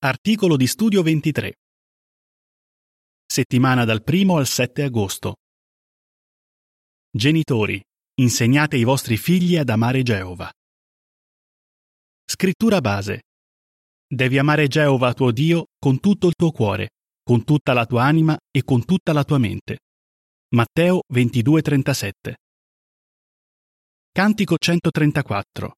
Articolo di studio 23. Settimana dal 1 al 7 agosto. Genitori, insegnate i vostri figli ad amare Geova. Scrittura base. Devi amare Geova tuo Dio con tutto il tuo cuore, con tutta la tua anima e con tutta la tua mente. Matteo 22:37. Cantico 134.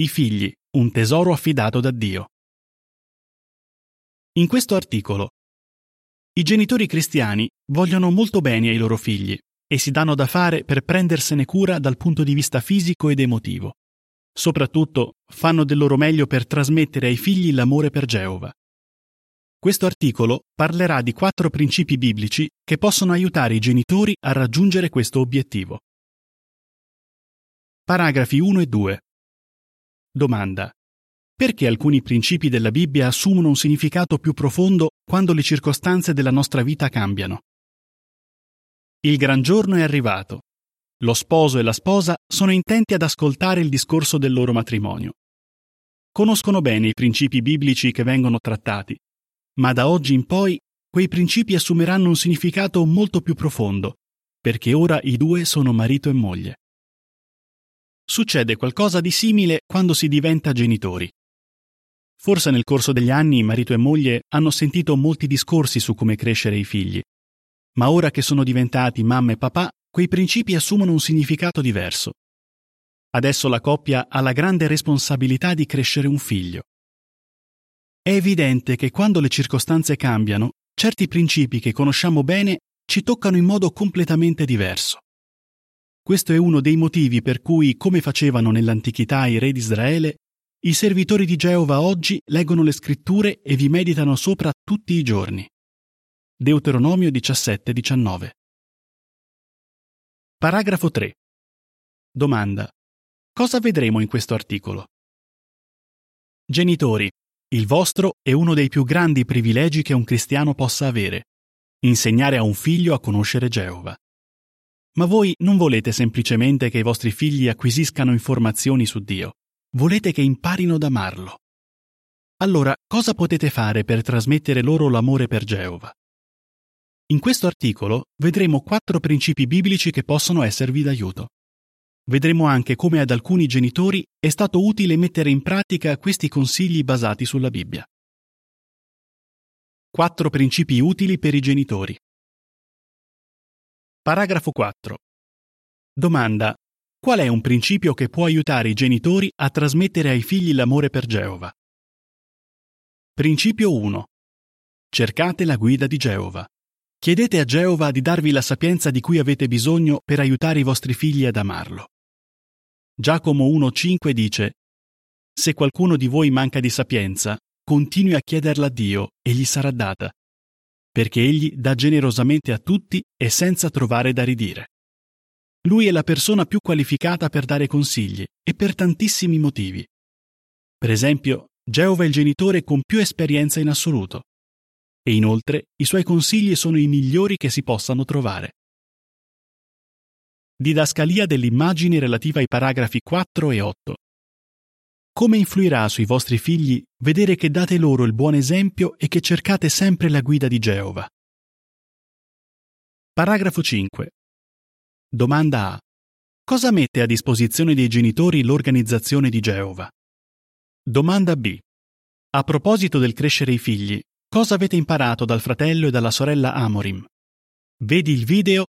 I figli, un tesoro affidato da Dio. In questo articolo, i genitori cristiani vogliono molto bene ai loro figli e si danno da fare per prendersene cura dal punto di vista fisico ed emotivo. Soprattutto, fanno del loro meglio per trasmettere ai figli l'amore per Geova. Questo articolo parlerà di 4 principi biblici che possono aiutare i genitori a raggiungere questo obiettivo. Paragrafi 1 e 2. Domanda. Perché alcuni principi della Bibbia assumono un significato più profondo quando le circostanze della nostra vita cambiano? Il gran giorno è arrivato. Lo sposo e la sposa sono intenti ad ascoltare il discorso del loro matrimonio. Conoscono bene i principi biblici che vengono trattati, ma da oggi in poi quei principi assumeranno un significato molto più profondo, perché ora i due sono marito e moglie. Succede qualcosa di simile quando si diventa genitori. Forse nel corso degli anni marito e moglie hanno sentito molti discorsi su come crescere i figli, ma ora che sono diventati mamma e papà, quei principi assumono un significato diverso. Adesso la coppia ha la grande responsabilità di crescere un figlio. È evidente che quando le circostanze cambiano, certi principi che conosciamo bene ci toccano in modo completamente diverso. Questo è uno dei motivi per cui, come facevano nell'antichità i re di Israele, i servitori di Geova oggi leggono le scritture e vi meditano sopra tutti i giorni. Deuteronomio 17:19. Paragrafo 3. Domanda. Cosa vedremo in questo articolo? Genitori, il vostro è uno dei più grandi privilegi che un cristiano possa avere: insegnare a un figlio a conoscere Geova. Ma voi non volete semplicemente che i vostri figli acquisiscano informazioni su Dio. Volete che imparino ad amarlo. Allora, cosa potete fare per trasmettere loro l'amore per Geova? In questo articolo vedremo 4 principi biblici che possono esservi d'aiuto. Vedremo anche come ad alcuni genitori è stato utile mettere in pratica questi consigli basati sulla Bibbia. 4 principi utili per i genitori. Paragrafo 4. Domanda. Qual è un principio che può aiutare i genitori a trasmettere ai figli l'amore per Geova? Principio 1. Cercate la guida di Geova. Chiedete a Geova di darvi la sapienza di cui avete bisogno per aiutare i vostri figli ad amarlo. Giacomo 1,5 dice: «Se qualcuno di voi manca di sapienza, continui a chiederla a Dio e gli sarà data, perché egli dà generosamente a tutti e senza trovare da ridire». Lui è la persona più qualificata per dare consigli, e per tantissimi motivi. Per esempio, Geova è il genitore con più esperienza in assoluto. E inoltre, i suoi consigli sono i migliori che si possano trovare. Didascalia dell'immagine relativa ai paragrafi 4 e 8. Come influirà sui vostri figli vedere che date loro il buon esempio e che cercate sempre la guida di Geova? Paragrafo 5. Domanda A. Cosa mette a disposizione dei genitori l'organizzazione di Geova? Domanda B. A proposito del crescere i figli, cosa avete imparato dal fratello e dalla sorella Amorim? Vedi il video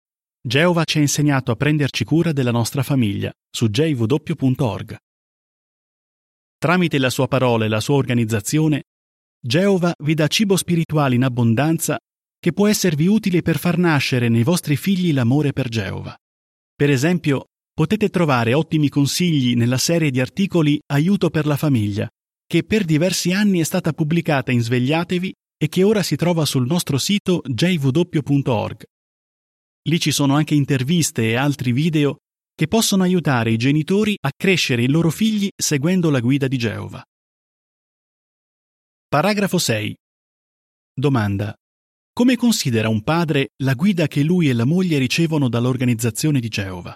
"Geova ci ha insegnato a prenderci cura della nostra famiglia" su jw.org. Tramite la sua parola e la sua organizzazione, Geova vi dà cibo spirituale in abbondanza che può esservi utile per far nascere nei vostri figli l'amore per Geova. Per esempio, potete trovare ottimi consigli nella serie di articoli "Aiuto per la famiglia", che per diversi anni è stata pubblicata in Svegliatevi e che ora si trova sul nostro sito jw.org. Lì ci sono anche interviste e altri video che possono aiutare i genitori a crescere i loro figli seguendo la guida di Geova. Paragrafo 6. Domanda. Come considera un padre la guida che lui e la moglie ricevono dall'organizzazione di Geova?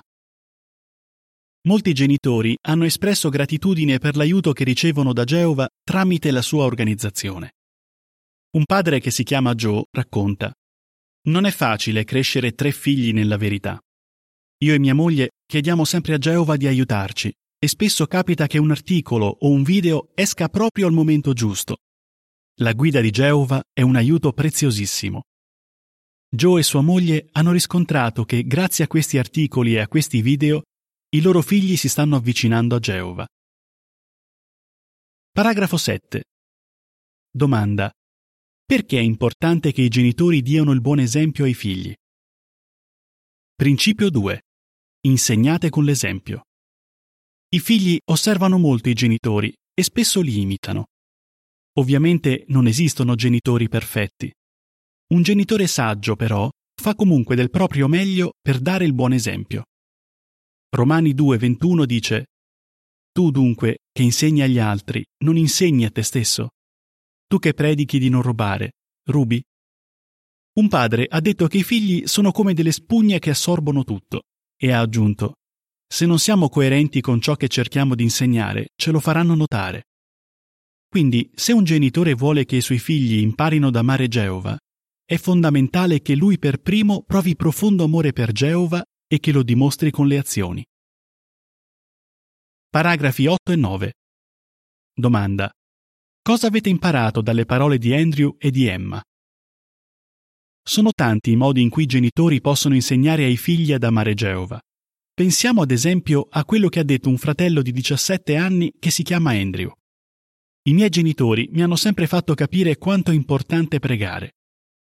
Molti genitori hanno espresso gratitudine per l'aiuto che ricevono da Geova tramite la sua organizzazione. Un padre che si chiama Joe racconta: «Non è facile crescere 3 figli nella verità. Io e mia moglie chiediamo sempre a Geova di aiutarci e spesso capita che un articolo o un video esca proprio al momento giusto. La guida di Geova è un aiuto preziosissimo». Joe e sua moglie hanno riscontrato che, grazie a questi articoli e a questi video, i loro figli si stanno avvicinando a Geova. Paragrafo 7. Domanda: perché è importante che i genitori diano il buon esempio ai figli? Principio 2. Insegnate con l'esempio. I figli osservano molto i genitori e spesso li imitano. Ovviamente non esistono genitori perfetti. Un genitore saggio, però, fa comunque del proprio meglio per dare il buon esempio. Romani 2,21 dice: «Tu dunque, che insegni agli altri, non insegni a te stesso. Tu che predichi di non rubare, rubi?» Un padre ha detto che i figli sono come delle spugne che assorbono tutto, e ha aggiunto: «Se non siamo coerenti con ciò che cerchiamo di insegnare, ce lo faranno notare». Quindi, se un genitore vuole che i suoi figli imparino ad amare Geova, è fondamentale che lui per primo provi profondo amore per Geova e che lo dimostri con le azioni. Paragrafi 8 e 9. Domanda: cosa avete imparato dalle parole di Andrew e di Emma? Sono tanti i modi in cui i genitori possono insegnare ai figli ad amare Geova. Pensiamo ad esempio a quello che ha detto un fratello di 17 anni che si chiama Andrew. I miei genitori mi hanno sempre fatto capire quanto è importante pregare.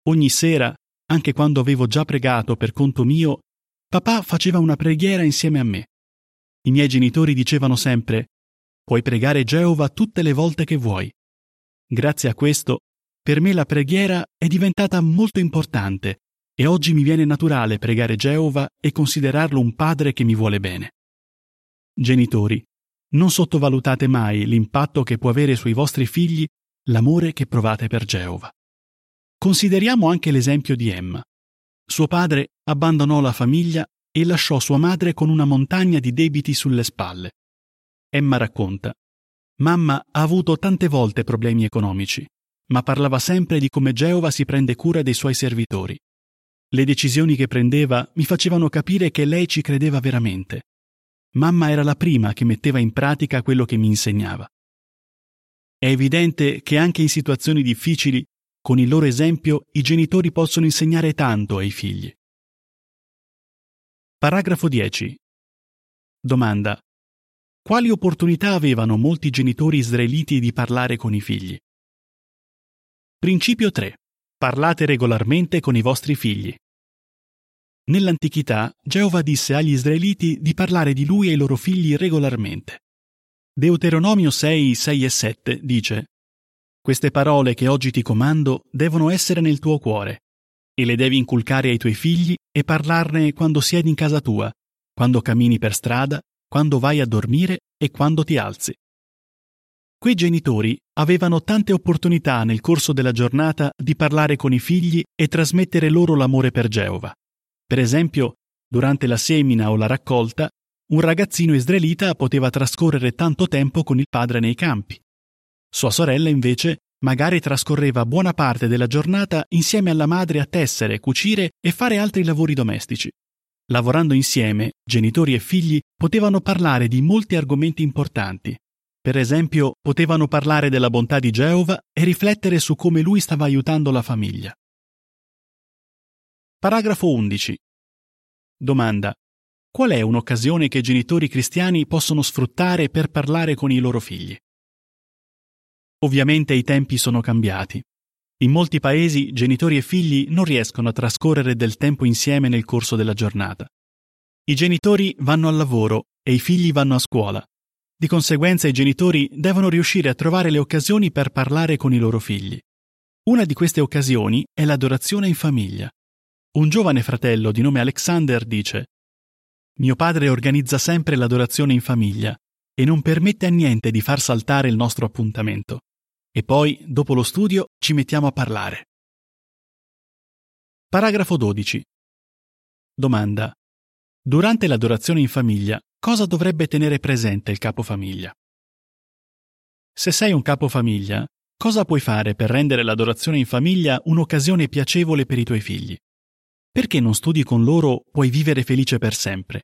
Ogni sera, anche quando avevo già pregato per conto mio, papà faceva una preghiera insieme a me. I miei genitori dicevano sempre: puoi pregare Geova tutte le volte che vuoi. Grazie a questo, per me la preghiera è diventata molto importante e oggi mi viene naturale pregare Geova e considerarlo un padre che mi vuole bene. Genitori, non sottovalutate mai l'impatto che può avere sui vostri figli l'amore che provate per Geova. Consideriamo anche l'esempio di Emma. Suo padre abbandonò la famiglia e lasciò sua madre con una montagna di debiti sulle spalle. Emma racconta: «Mamma ha avuto tante volte problemi economici, ma parlava sempre di come Geova si prende cura dei suoi servitori. Le decisioni che prendeva mi facevano capire che lei ci credeva veramente. Mamma era la prima che metteva in pratica quello che mi insegnava». È evidente che anche in situazioni difficili, con il loro esempio, i genitori possono insegnare tanto ai figli. Paragrafo 10. Domanda: quali opportunità avevano molti genitori israeliti di parlare con i figli? Principio 3. Parlate regolarmente con i vostri figli. Nell'antichità, Geova disse agli israeliti di parlare di lui ai loro figli regolarmente. Deuteronomio 6, 6 e 7 dice: queste parole che oggi ti comando devono essere nel tuo cuore e le devi inculcare ai tuoi figli e parlarne quando siedi in casa tua, quando cammini per strada, quando vai a dormire e quando ti alzi. Quei genitori avevano tante opportunità nel corso della giornata di parlare con i figli e trasmettere loro l'amore per Geova. Per esempio, durante la semina o la raccolta, un ragazzino israelita poteva trascorrere tanto tempo con il padre nei campi. Sua sorella, invece, magari trascorreva buona parte della giornata insieme alla madre a tessere, cucire e fare altri lavori domestici. Lavorando insieme, genitori e figli potevano parlare di molti argomenti importanti. Per esempio, potevano parlare della bontà di Geova e riflettere su come lui stava aiutando la famiglia. Paragrafo 11. Domanda: qual è un'occasione che i genitori cristiani possono sfruttare per parlare con i loro figli? Ovviamente i tempi sono cambiati. In molti paesi genitori e figli non riescono a trascorrere del tempo insieme nel corso della giornata. I genitori vanno al lavoro e i figli vanno a scuola. Di conseguenza i genitori devono riuscire a trovare le occasioni per parlare con i loro figli. Una di queste occasioni è l'adorazione in famiglia. Un giovane fratello di nome Alexander dice: «Mio padre organizza sempre l'adorazione in famiglia e non permette a niente di far saltare il nostro appuntamento. E poi, dopo lo studio, ci mettiamo a parlare». Paragrafo 12. Domanda: durante l'adorazione in famiglia, cosa dovrebbe tenere presente il capofamiglia? Se sei un capofamiglia, Cosa puoi fare per rendere l'adorazione in famiglia un'occasione piacevole per i tuoi figli? Perché non studi con loro Puoi vivere felice per sempre?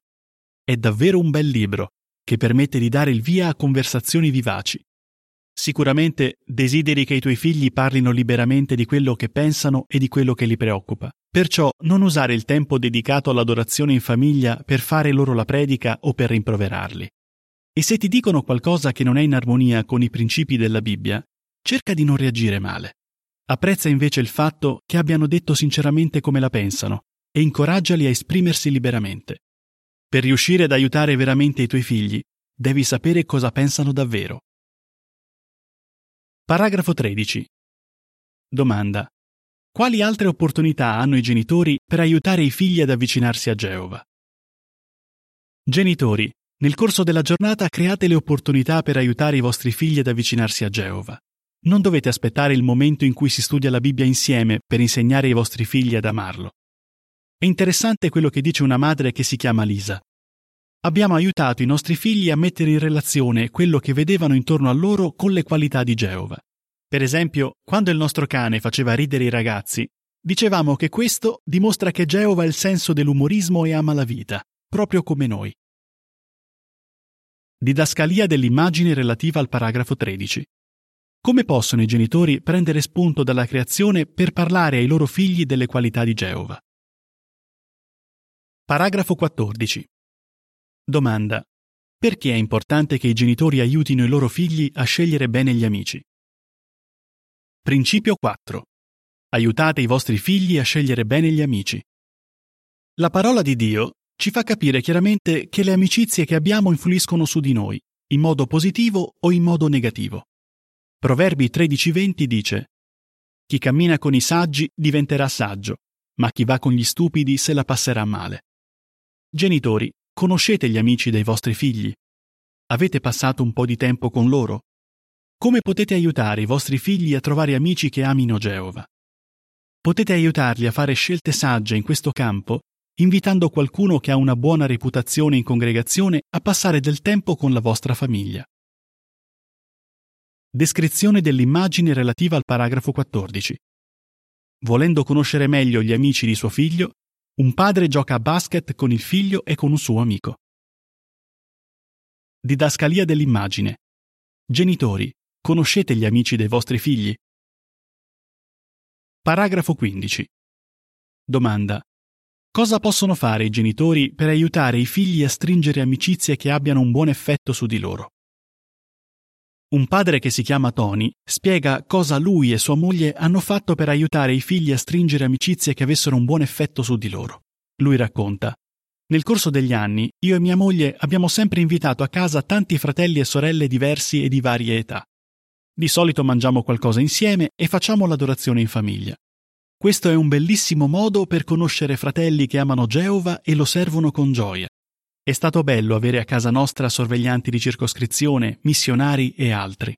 È davvero un bel libro che permette di dare il via a conversazioni vivaci. Sicuramente desideri che i tuoi figli parlino liberamente di quello che pensano e di quello che li preoccupa. Perciò non usare il tempo dedicato all'adorazione in famiglia per fare loro la predica o per rimproverarli. E se ti dicono qualcosa che non è in armonia con i principi della Bibbia, cerca di non reagire male. Apprezza invece il fatto che abbiano detto sinceramente come la pensano e incoraggiali a esprimersi liberamente. Per riuscire ad aiutare veramente i tuoi figli, devi sapere cosa pensano davvero. Paragrafo 13. Domanda: quali altre opportunità hanno i genitori per aiutare i figli ad avvicinarsi a Geova? Genitori, nel corso della giornata create le opportunità per aiutare i vostri figli ad avvicinarsi a Geova. Non dovete aspettare il momento in cui si studia la Bibbia insieme per insegnare ai vostri figli ad amarlo. È interessante quello che dice una madre che si chiama Lisa. Abbiamo aiutato i nostri figli a mettere in relazione quello che vedevano intorno a loro con le qualità di Geova. Per esempio, quando il nostro cane faceva ridere i ragazzi, dicevamo che questo dimostra che Geova ha il senso dell'umorismo e ama la vita, proprio come noi. Didascalia dell'immagine relativa al paragrafo 13. Come possono i genitori prendere spunto dalla creazione per parlare ai loro figli delle qualità di Geova? Paragrafo 14. Domanda: perché è importante che i genitori aiutino i loro figli a scegliere bene gli amici? Principio 4. Aiutate i vostri figli a scegliere bene gli amici. La parola di Dio ci fa capire chiaramente che le amicizie che abbiamo influiscono su di noi, in modo positivo o in modo negativo. Proverbi 13:20 dice: chi cammina con i saggi diventerà saggio, ma chi va con gli stupidi se la passerà male. Genitori, conoscete gli amici dei vostri figli? Avete passato un po' di tempo con loro? Come potete aiutare i vostri figli a trovare amici che amino Geova? Potete aiutarli a fare scelte sagge in questo campo, invitando qualcuno che ha una buona reputazione in congregazione a passare del tempo con la vostra famiglia. Descrizione dell'immagine relativa al paragrafo 14. Volendo conoscere meglio gli amici di suo figlio, un padre gioca a basket con il figlio e con un suo amico. Didascalia dell'immagine. Genitori, conoscete gli amici dei vostri figli? Paragrafo 15. Domanda: cosa possono fare i genitori per aiutare i figli a stringere amicizie che abbiano un buon effetto su di loro? Un padre che si chiama Tony spiega cosa lui e sua moglie hanno fatto per aiutare i figli a stringere amicizie che avessero un buon effetto su di loro. Lui racconta: nel corso degli anni, io e mia moglie abbiamo sempre invitato a casa tanti fratelli e sorelle diversi e di varie età. Di solito mangiamo qualcosa insieme e facciamo l'adorazione in famiglia. Questo è un bellissimo modo per conoscere fratelli che amano Geova e lo servono con gioia. È stato bello avere a casa nostra sorveglianti di circoscrizione, missionari e altri.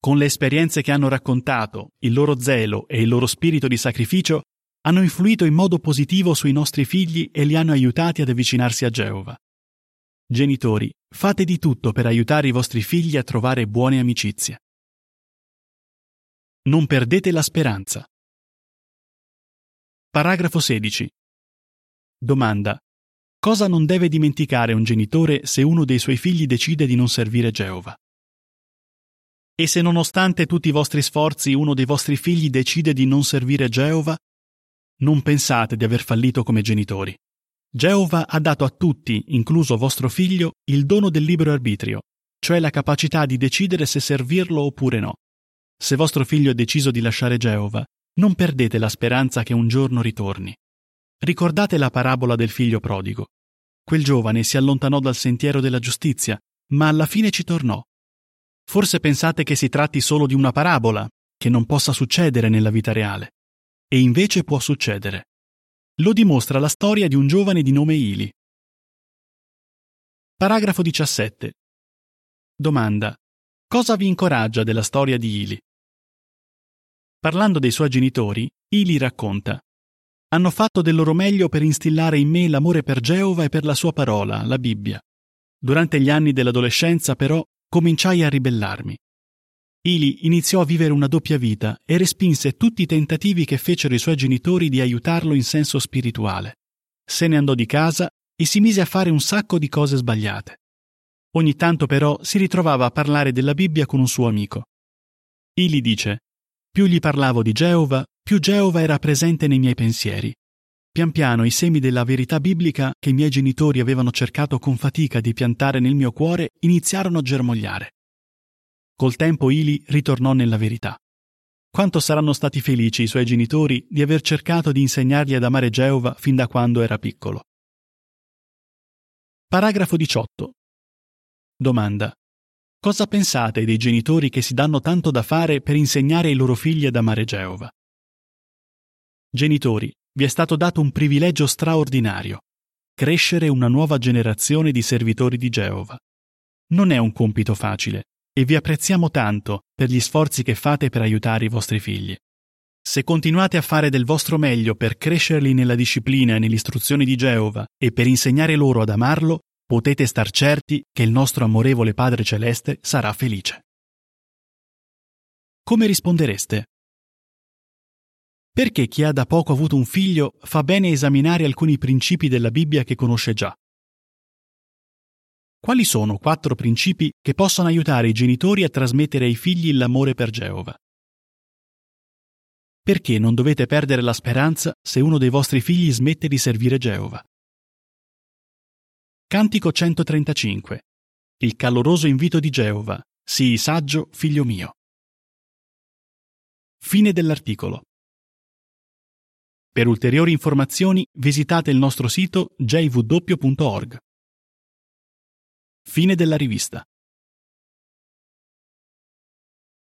Con le esperienze che hanno raccontato, il loro zelo e il loro spirito di sacrificio hanno influito in modo positivo sui nostri figli e li hanno aiutati ad avvicinarsi a Geova. Genitori, fate di tutto per aiutare i vostri figli a trovare buone amicizie. Non perdete la speranza. Paragrafo 16. Domanda: cosa non deve dimenticare un genitore se uno dei suoi figli decide di non servire Geova? E se nonostante tutti i vostri sforzi uno dei vostri figli decide di non servire Geova, non pensate di aver fallito come genitori. Geova ha dato a tutti, incluso vostro figlio, il dono del libero arbitrio, cioè la capacità di decidere se servirlo oppure no. Se vostro figlio ha deciso di lasciare Geova, non perdete la speranza che un giorno ritorni. Ricordate la parabola del figlio prodigo. Quel giovane si allontanò dal sentiero della giustizia, ma alla fine ci tornò. Forse pensate che si tratti solo di una parabola, che non possa succedere nella vita reale. E invece può succedere. Lo dimostra la storia di un giovane di nome Ili. Paragrafo 17. Domanda: cosa vi incoraggia della storia di Ili? Parlando dei suoi genitori, Ili racconta: hanno fatto del loro meglio per instillare in me l'amore per Geova e per la sua parola, la Bibbia. Durante gli anni dell'adolescenza, però, cominciai a ribellarmi. Ili iniziò a vivere una doppia vita e respinse tutti i tentativi che fecero i suoi genitori di aiutarlo in senso spirituale. Se ne andò di casa e si mise a fare un sacco di cose sbagliate. Ogni tanto però si ritrovava a parlare della Bibbia con un suo amico. Ili dice: più gli parlavo di Geova, più Geova era presente nei miei pensieri. Pian piano i semi della verità biblica che i miei genitori avevano cercato con fatica di piantare nel mio cuore iniziarono a germogliare. Col tempo Ili ritornò nella verità. Quanto saranno stati felici i suoi genitori di aver cercato di insegnargli ad amare Geova fin da quando era piccolo. Paragrafo 18. Domanda: cosa pensate dei genitori che si danno tanto da fare per insegnare ai loro figli ad amare Geova? Genitori, vi è stato dato un privilegio straordinario: crescere una nuova generazione di servitori di Geova. Non è un compito facile e vi apprezziamo tanto per gli sforzi che fate per aiutare i vostri figli. Se continuate a fare del vostro meglio per crescerli nella disciplina e nell'istruzione di Geova e per insegnare loro ad amarlo, potete star certi che il nostro amorevole Padre Celeste sarà felice. Come rispondereste? Perché chi ha da poco avuto un figlio fa bene esaminare alcuni principi della Bibbia che conosce già. Quali sono 4 principi che possono aiutare i genitori a trasmettere ai figli l'amore per Geova? Perché non dovete perdere la speranza se uno dei vostri figli smette di servire Geova? Cantico 135. Il caloroso invito di Geova. Sii saggio, figlio mio. Fine dell'articolo. Per ulteriori informazioni visitate il nostro sito jw.org. Fine della rivista.